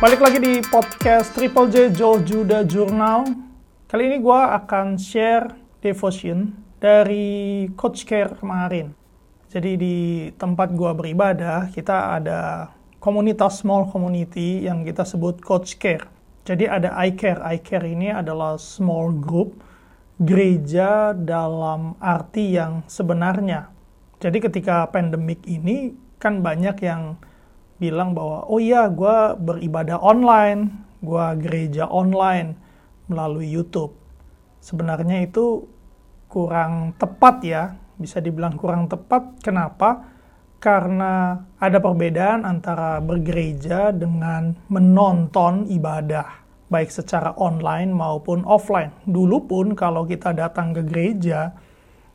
Balik lagi di podcast Triple J Joel Juda Journal. Kali ini gue akan share devotion dari Coach Care kemarin. Jadi di tempat gue beribadah, kita ada komunitas small community yang kita sebut Coach Care. Jadi ada iCare. iCare ini adalah small group gereja dalam arti yang sebenarnya. Jadi ketika pandemik ini kan banyak yang bilang bahwa, oh iya, gue beribadah online, gue gereja online melalui YouTube. Sebenarnya itu kurang tepat ya, bisa dibilang kurang tepat. Kenapa? Karena ada perbedaan antara bergereja dengan menonton ibadah, baik secara online maupun offline. Dulu pun kalau kita datang ke gereja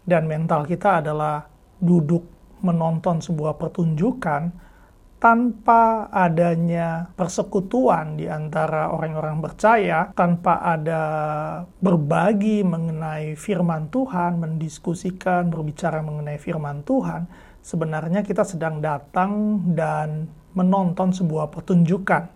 dan mental kita adalah duduk menonton sebuah pertunjukan, tanpa adanya persekutuan di antara orang-orang percaya, tanpa ada berbagi mengenai firman Tuhan, mendiskusikan, berbicara mengenai firman Tuhan, sebenarnya kita sedang datang dan menonton sebuah pertunjukan.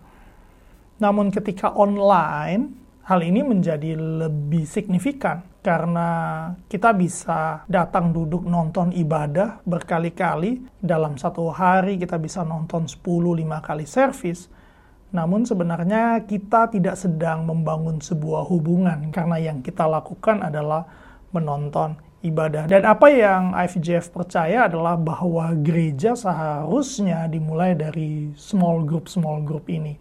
Namun ketika online, hal ini menjadi lebih signifikan karena kita bisa datang duduk nonton ibadah berkali-kali. Dalam satu hari kita bisa nonton 10-5 kali servis. Namun sebenarnya kita tidak sedang membangun sebuah hubungan karena yang kita lakukan adalah menonton ibadah. Dan apa yang IFGF percaya adalah bahwa gereja seharusnya dimulai dari small group ini.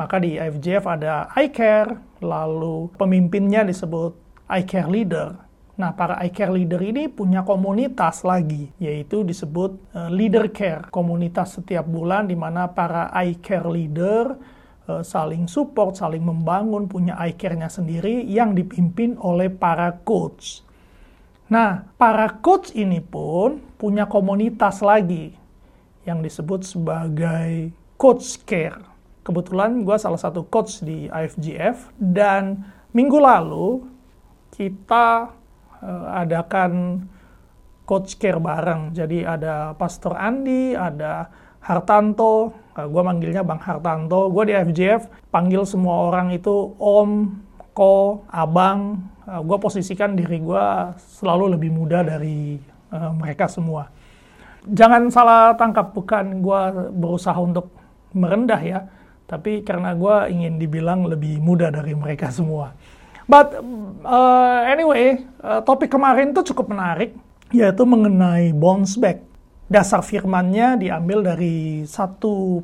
Maka di IFGF ada I Care, lalu pemimpinnya disebut I Care Leader. Nah, para I Care Leader ini punya komunitas lagi, yaitu disebut Leader Care. Komunitas setiap bulan di mana para I Care Leader saling support, saling membangun, punya I Care-nya sendiri yang dipimpin oleh para coach. Nah, para coach ini pun punya komunitas lagi yang disebut sebagai Coach Care. Kebetulan gue salah satu coach di IFGF, dan minggu lalu kita adakan Coach Care bareng. Jadi ada Pastor Andi, ada Hartanto, gue manggilnya Bang Hartanto. Gue di IFGF panggil semua orang itu Om, Ko, Abang. Gue posisikan diri gue selalu lebih muda dari mereka semua. Jangan salah tangkap, bukan gue berusaha untuk merendah ya, tapi karena gue ingin dibilang lebih muda dari mereka semua. But anyway, topik kemarin tuh cukup menarik, yaitu mengenai bounce back. Dasar firmannya diambil dari 1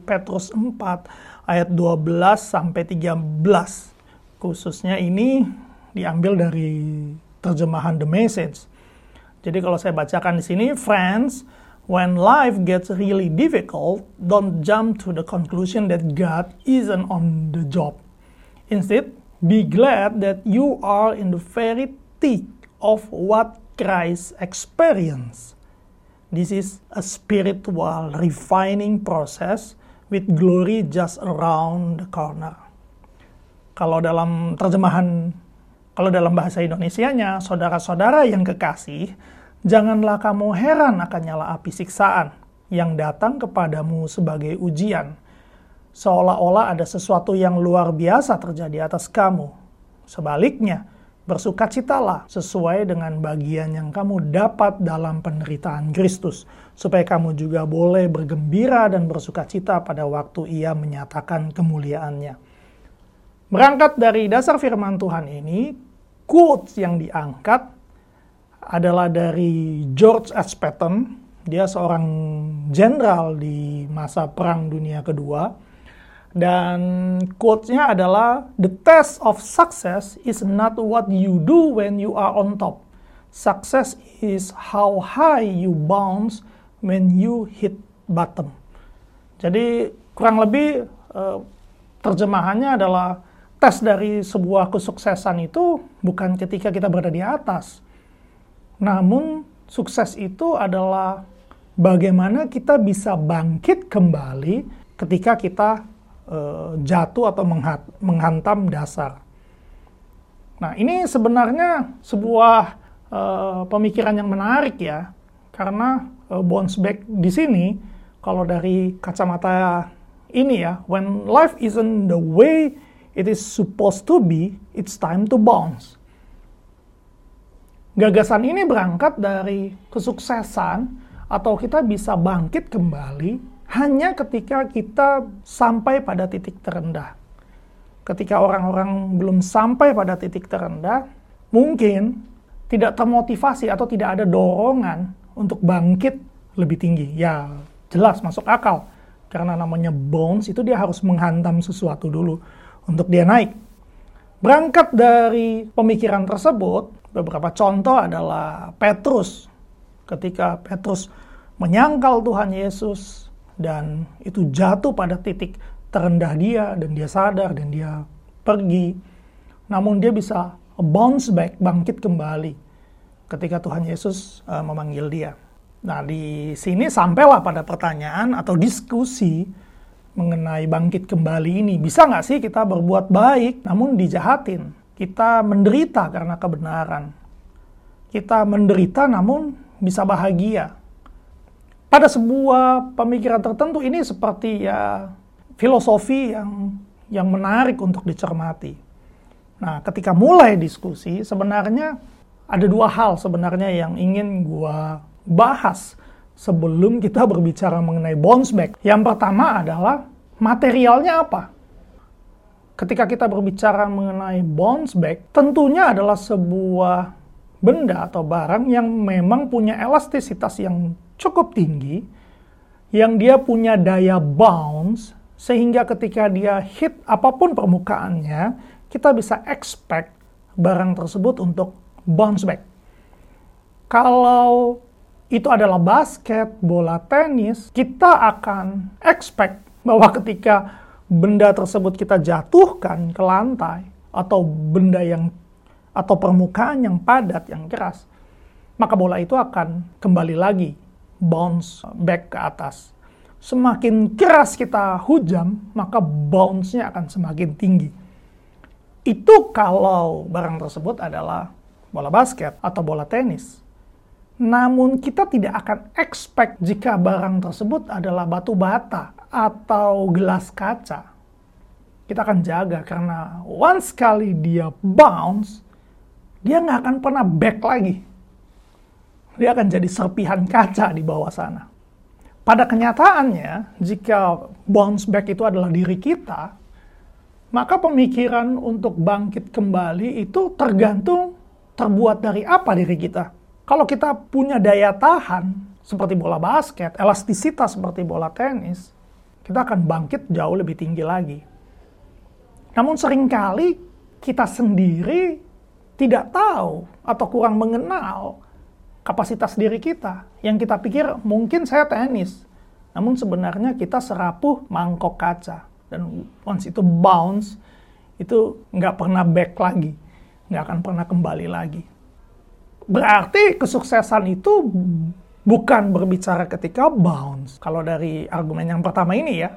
Petrus 4 ayat 12-13. Khususnya ini diambil dari terjemahan The Message. Jadi kalau saya bacakan di sini, friends, when life gets really difficult, don't jump to the conclusion that God isn't on the job. Instead, be glad that you are in the very thick of what Christ experienced. This is a spiritual refining process with glory just around the corner. Kalau dalam bahasa Indonesianya, saudara-saudara yang kekasih, janganlah kamu heran akan nyala api siksaan yang datang kepadamu sebagai ujian, seolah-olah ada sesuatu yang luar biasa terjadi atas kamu. Sebaliknya, bersukacitalah sesuai dengan bagian yang kamu dapat dalam penderitaan Kristus, supaya kamu juga boleh bergembira dan bersukacita pada waktu Ia menyatakan kemuliaannya. Berangkat dari dasar firman Tuhan ini, quotes yang diangkat adalah dari George S. Patton. Dia seorang jenderal di masa Perang Dunia Kedua. Dan quote-nya adalah, "The test of success is not what you do when you are on top. Success is how high you bounce when you hit bottom." Jadi kurang lebih terjemahannya adalah, tes dari sebuah kesuksesan itu bukan ketika kita berada di atas. Namun, sukses itu adalah bagaimana kita bisa bangkit kembali ketika kita jatuh atau menghantam dasar. Nah, ini sebenarnya sebuah pemikiran yang menarik ya, karena bounce back di sini, kalau dari kacamata ini ya, when life isn't the way it is supposed to be, it's time to bounce. Gagasan ini berangkat dari kesuksesan atau kita bisa bangkit kembali hanya ketika kita sampai pada titik terendah. Ketika orang-orang belum sampai pada titik terendah, mungkin tidak termotivasi atau tidak ada dorongan untuk bangkit lebih tinggi. Ya, jelas masuk akal. Karena namanya bounce itu dia harus menghantam sesuatu dulu untuk dia naik. Berangkat dari pemikiran tersebut, beberapa contoh adalah Petrus. Ketika Petrus menyangkal Tuhan Yesus dan itu jatuh pada titik terendah dia dan dia sadar dan dia pergi. Namun dia bisa bounce back, bangkit kembali ketika Tuhan Yesus memanggil dia. Nah, di sini sampailah pada pertanyaan atau diskusi mengenai bangkit kembali ini. Bisa nggak sih kita berbuat baik namun dijahatin? Kita menderita karena kebenaran. Kita menderita namun bisa bahagia. Pada sebuah pemikiran tertentu ini seperti ya filosofi yang menarik untuk dicermati. Nah, ketika mulai diskusi sebenarnya ada dua hal sebenarnya yang ingin gua bahas sebelum kita berbicara mengenai bounce back. Yang pertama adalah materialnya apa? Ketika kita berbicara mengenai bounce back, tentunya adalah sebuah benda atau barang yang memang punya elastisitas yang cukup tinggi, yang dia punya daya bounce, sehingga ketika dia hit apapun permukaannya, kita bisa expect barang tersebut untuk bounce back. Kalau itu adalah basket, bola tenis, kita akan expect bahwa ketika benda tersebut kita jatuhkan ke lantai atau benda yang atau permukaan yang padat yang keras, maka bola itu akan kembali lagi bounce back ke atas. Semakin keras kita hujam, maka bounce-nya akan semakin tinggi. Itu kalau barang tersebut adalah bola basket atau bola tenis. Namun kita tidak akan expect jika barang tersebut adalah batu bata atau gelas kaca. Kita akan jaga karena once kali dia bounce, dia nggak akan pernah back lagi. Dia akan jadi serpihan kaca di bawah sana. Pada kenyataannya, jika bounce back itu adalah diri kita, maka pemikiran untuk bangkit kembali itu tergantung terbuat dari apa diri kita. Kalau kita punya daya tahan seperti bola basket, elastisitas seperti bola tenis, kita akan bangkit jauh lebih tinggi lagi. Namun seringkali kita sendiri tidak tahu atau kurang mengenal kapasitas diri kita. Yang kita pikir mungkin saya tenis, namun sebenarnya kita serapuh mangkok kaca. Dan once itu bounce, itu nggak pernah back lagi, nggak akan pernah kembali lagi. Berarti kesuksesan itu bukan berbicara ketika bounce. Kalau dari argumen yang pertama ini ya,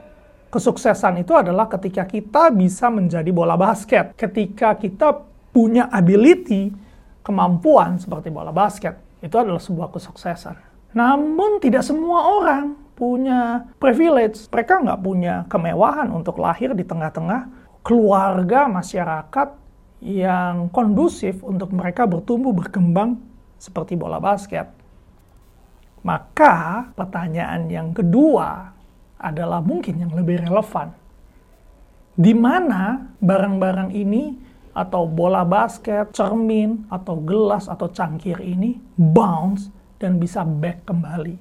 kesuksesan itu adalah ketika kita bisa menjadi bola basket. Ketika kita punya ability, kemampuan seperti bola basket, itu adalah sebuah kesuksesan. Namun tidak semua orang punya privilege. Mereka nggak punya kemewahan untuk lahir di tengah-tengah keluarga, masyarakat, yang kondusif untuk mereka bertumbuh, berkembang seperti bola basket. Maka pertanyaan yang kedua adalah mungkin yang lebih relevan. Di mana barang-barang ini atau bola basket, cermin, atau gelas, atau cangkir ini bounce dan bisa back kembali.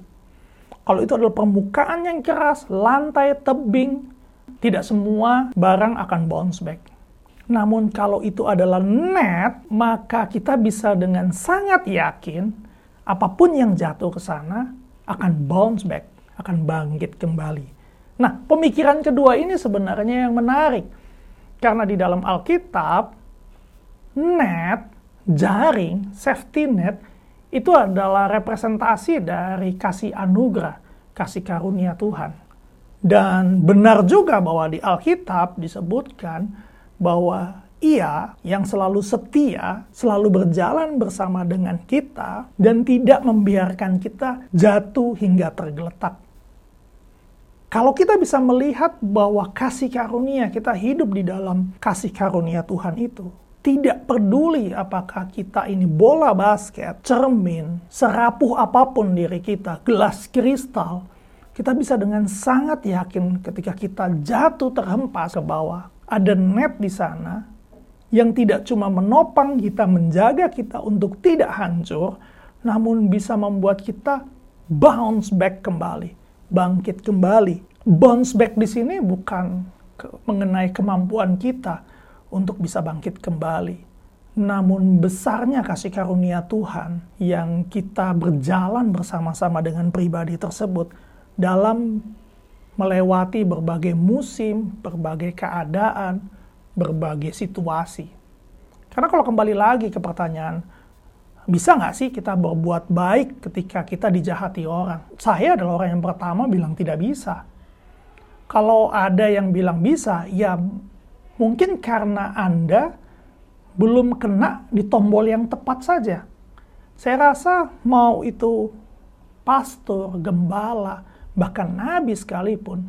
Kalau itu adalah permukaan yang keras, lantai, tebing, tidak semua barang akan bounce back. Namun kalau itu adalah net, maka kita bisa dengan sangat yakin apapun yang jatuh ke sana akan bounce back, akan bangkit kembali. Nah, pemikiran kedua ini sebenarnya yang menarik. Karena di dalam Alkitab, net, jaring, safety net, itu adalah representasi dari kasih anugerah, kasih karunia Tuhan. Dan benar juga bahwa di Alkitab disebutkan bahwa Ia yang selalu setia, selalu berjalan bersama dengan kita, dan tidak membiarkan kita jatuh hingga tergeletak. Kalau kita bisa melihat bahwa kasih karunia, kita hidup di dalam kasih karunia Tuhan itu. Tidak peduli apakah kita ini bola basket, cermin, serapuh apapun diri kita, gelas kristal, kita bisa dengan sangat yakin ketika kita jatuh terhempas ke bawah, ada net di sana yang tidak cuma menopang kita, menjaga kita untuk tidak hancur, namun bisa membuat kita bounce back kembali. Bangkit kembali. Bounce back di sini bukan mengenai kemampuan kita untuk bisa bangkit kembali, namun besarnya kasih karunia Tuhan yang kita berjalan bersama-sama dengan pribadi tersebut dalam melewati berbagai musim, berbagai keadaan, berbagai situasi. Karena kalau kembali lagi ke pertanyaan, bisa nggak sih kita berbuat baik ketika kita dijahati orang? Saya adalah orang yang pertama bilang tidak bisa. Kalau ada yang bilang bisa, ya mungkin karena Anda belum kena di tombol yang tepat saja. Saya rasa mau itu pastor, gembala, bahkan nabi sekalipun,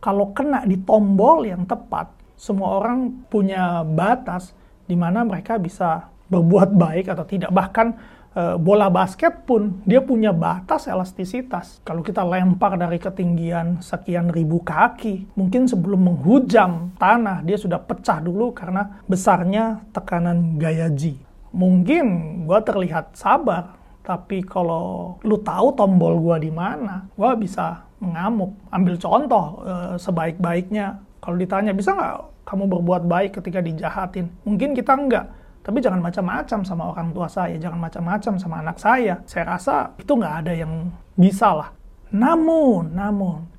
kalau kena di tombol yang tepat, semua orang punya batas di mana mereka bisa berbuat baik atau tidak. Bahkan bola basket pun dia punya batas elastisitas. Kalau kita lempar dari ketinggian sekian ribu kaki, mungkin sebelum menghujam tanah dia sudah pecah dulu karena besarnya tekanan gaya G. Mungkin gua terlihat sabar, tapi kalau lu tahu tombol gua di mana, gua bisa mengamuk. Ambil contoh sebaik-baiknya, kalau ditanya bisa nggak kamu berbuat baik ketika dijahatin? Mungkin kita enggak. Tapi jangan macam-macam sama orang tua saya, jangan macam-macam sama anak saya. Saya rasa itu nggak ada yang bisa lah. Namun,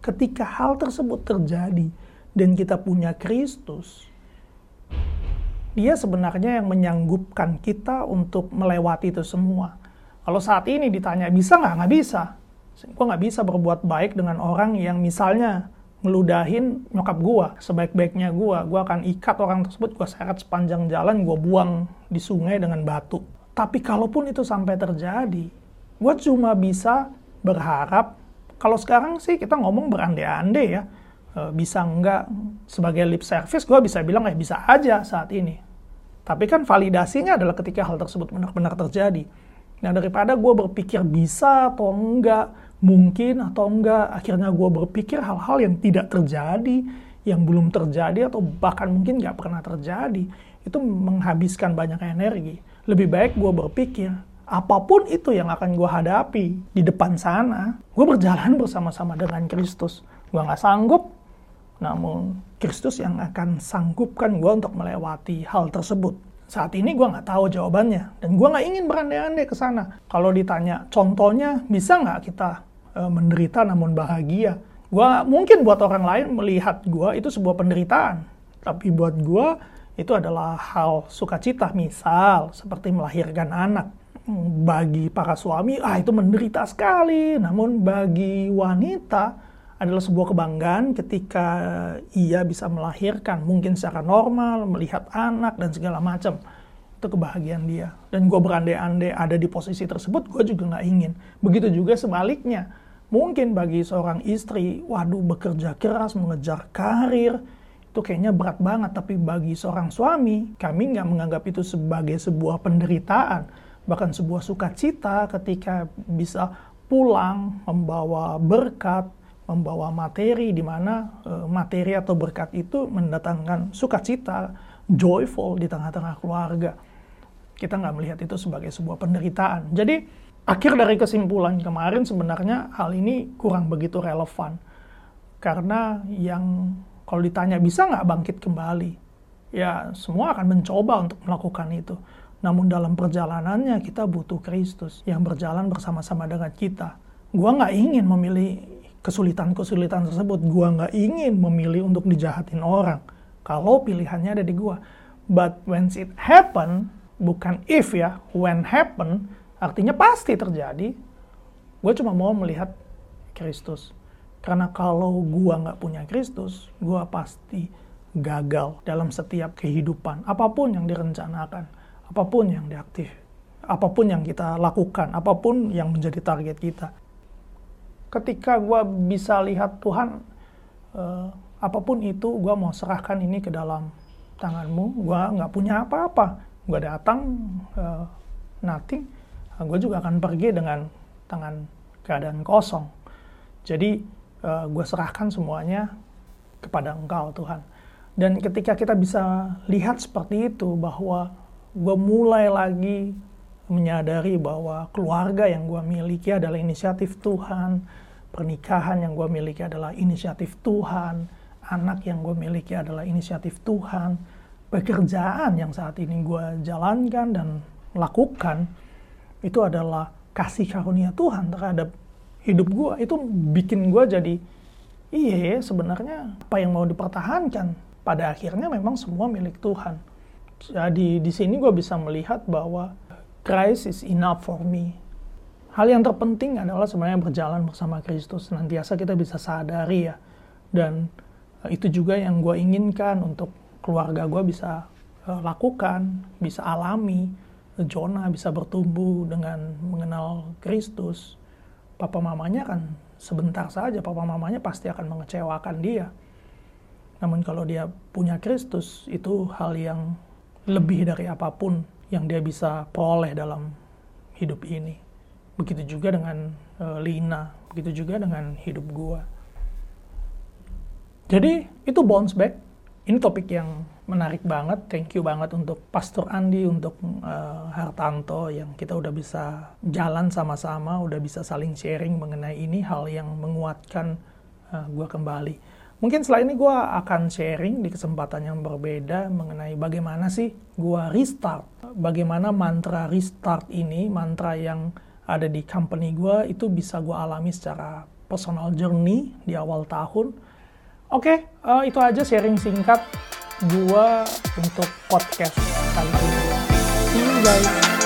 ketika hal tersebut terjadi dan kita punya Kristus, dia sebenarnya yang menyanggupkan kita untuk melewati itu semua. Kalau saat ini ditanya, bisa nggak? Nggak bisa. Gue nggak bisa berbuat baik dengan orang yang misalnya ngeludahin nyokap gua, sebaik-baiknya gua akan ikat orang tersebut, gua seret sepanjang jalan, gua buang di sungai dengan batu. Tapi kalaupun itu sampai terjadi, gua cuma bisa berharap, kalau sekarang sih kita ngomong berandai-andai ya, bisa enggak, sebagai lip service gua bisa bilang, bisa aja saat ini. Tapi kan validasinya adalah ketika hal tersebut benar-benar terjadi. Nah, daripada gue berpikir bisa atau enggak, mungkin atau enggak, akhirnya gue berpikir hal-hal yang tidak terjadi, yang belum terjadi, atau bahkan mungkin nggak pernah terjadi, itu menghabiskan banyak energi. Lebih baik gue berpikir, apapun itu yang akan gue hadapi di depan sana, gue berjalan bersama-sama dengan Kristus. Gue nggak sanggup, namun Kristus yang akan sanggupkan gue untuk melewati hal tersebut. Saat ini gue nggak tahu jawabannya, dan gue nggak ingin berandai-andai ke sana. Kalau ditanya, contohnya bisa nggak kita menderita namun bahagia? Mungkin buat orang lain melihat gue itu sebuah penderitaan, tapi buat gue itu adalah hal sukacita. Misal seperti melahirkan anak, bagi para suami itu menderita sekali, namun bagi wanita adalah sebuah kebanggaan ketika ia bisa melahirkan, mungkin secara normal, melihat anak, dan segala macam. Itu kebahagiaan dia. Dan gue berandai-andai ada di posisi tersebut, gue juga nggak ingin. Begitu juga sebaliknya. Mungkin bagi seorang istri, waduh bekerja keras, mengejar karir, itu kayaknya berat banget. Tapi bagi seorang suami, kami nggak menganggap itu sebagai sebuah penderitaan. Bahkan sebuah sukacita ketika bisa pulang, membawa berkat, membawa materi, di mana materi atau berkat itu mendatangkan sukacita, joyful di tengah-tengah keluarga. Kita nggak melihat itu sebagai sebuah penderitaan. Jadi, akhir dari kesimpulan kemarin sebenarnya hal ini kurang begitu relevan. Karena yang kalau ditanya bisa nggak bangkit kembali, ya semua akan mencoba untuk melakukan itu. Namun dalam perjalanannya kita butuh Kristus yang berjalan bersama-sama dengan kita. Gua nggak ingin memilih kesulitan-kesulitan tersebut, gue nggak ingin memilih untuk dijahatin orang. Kalau pilihannya ada di gue. But when it happen, bukan if ya, when happen, artinya pasti terjadi. Gue cuma mau melihat Kristus. Karena kalau gue nggak punya Kristus, gue pasti gagal dalam setiap kehidupan. Apapun yang direncanakan, apapun yang diaktif, apapun yang kita lakukan, apapun yang menjadi target kita. Ketika gue bisa lihat Tuhan, apapun itu, gue mau serahkan ini ke dalam tanganmu. Gue nggak punya apa-apa. Gue datang, nothing. Gue juga akan pergi dengan tangan keadaan kosong. Jadi, gue serahkan semuanya kepada Engkau, Tuhan. Dan ketika kita bisa lihat seperti itu, bahwa gue mulai lagi menyadari bahwa keluarga yang gue miliki adalah inisiatif Tuhan, pernikahan yang gue miliki adalah inisiatif Tuhan, anak yang gue miliki adalah inisiatif Tuhan, pekerjaan yang saat ini gue jalankan dan lakukan, itu adalah kasih karunia Tuhan terhadap hidup gue. Itu bikin gue jadi, iya sebenarnya apa yang mau dipertahankan, pada akhirnya memang semua milik Tuhan. Jadi di sini gue bisa melihat bahwa Christ is enough for me. Hal yang terpenting adalah sebenarnya berjalan bersama Kristus. Senantiasa kita bisa sadari ya. Dan itu juga yang gue inginkan untuk keluarga gue bisa lakukan, bisa alami. Jonah bisa bertumbuh dengan mengenal Kristus. Papa mamanya kan sebentar saja, papa mamanya pasti akan mengecewakan dia. Namun kalau dia punya Kristus, itu hal yang lebih dari apapun yang dia bisa peroleh dalam hidup ini. Begitu juga dengan Lina, begitu juga dengan hidup gua. Jadi itu bounce back. Ini topik yang menarik banget. Thank you banget untuk Pastor Andi, untuk Hartanto, yang kita udah bisa jalan sama-sama, udah bisa saling sharing mengenai ini, hal yang menguatkan gua kembali. Mungkin setelah ini gue akan sharing di kesempatan yang berbeda mengenai bagaimana sih gue restart. Bagaimana mantra restart ini, mantra yang ada di company gue, itu bisa gue alami secara personal journey di awal tahun. Oke, itu aja sharing singkat gue untuk podcast kali ini. See you guys.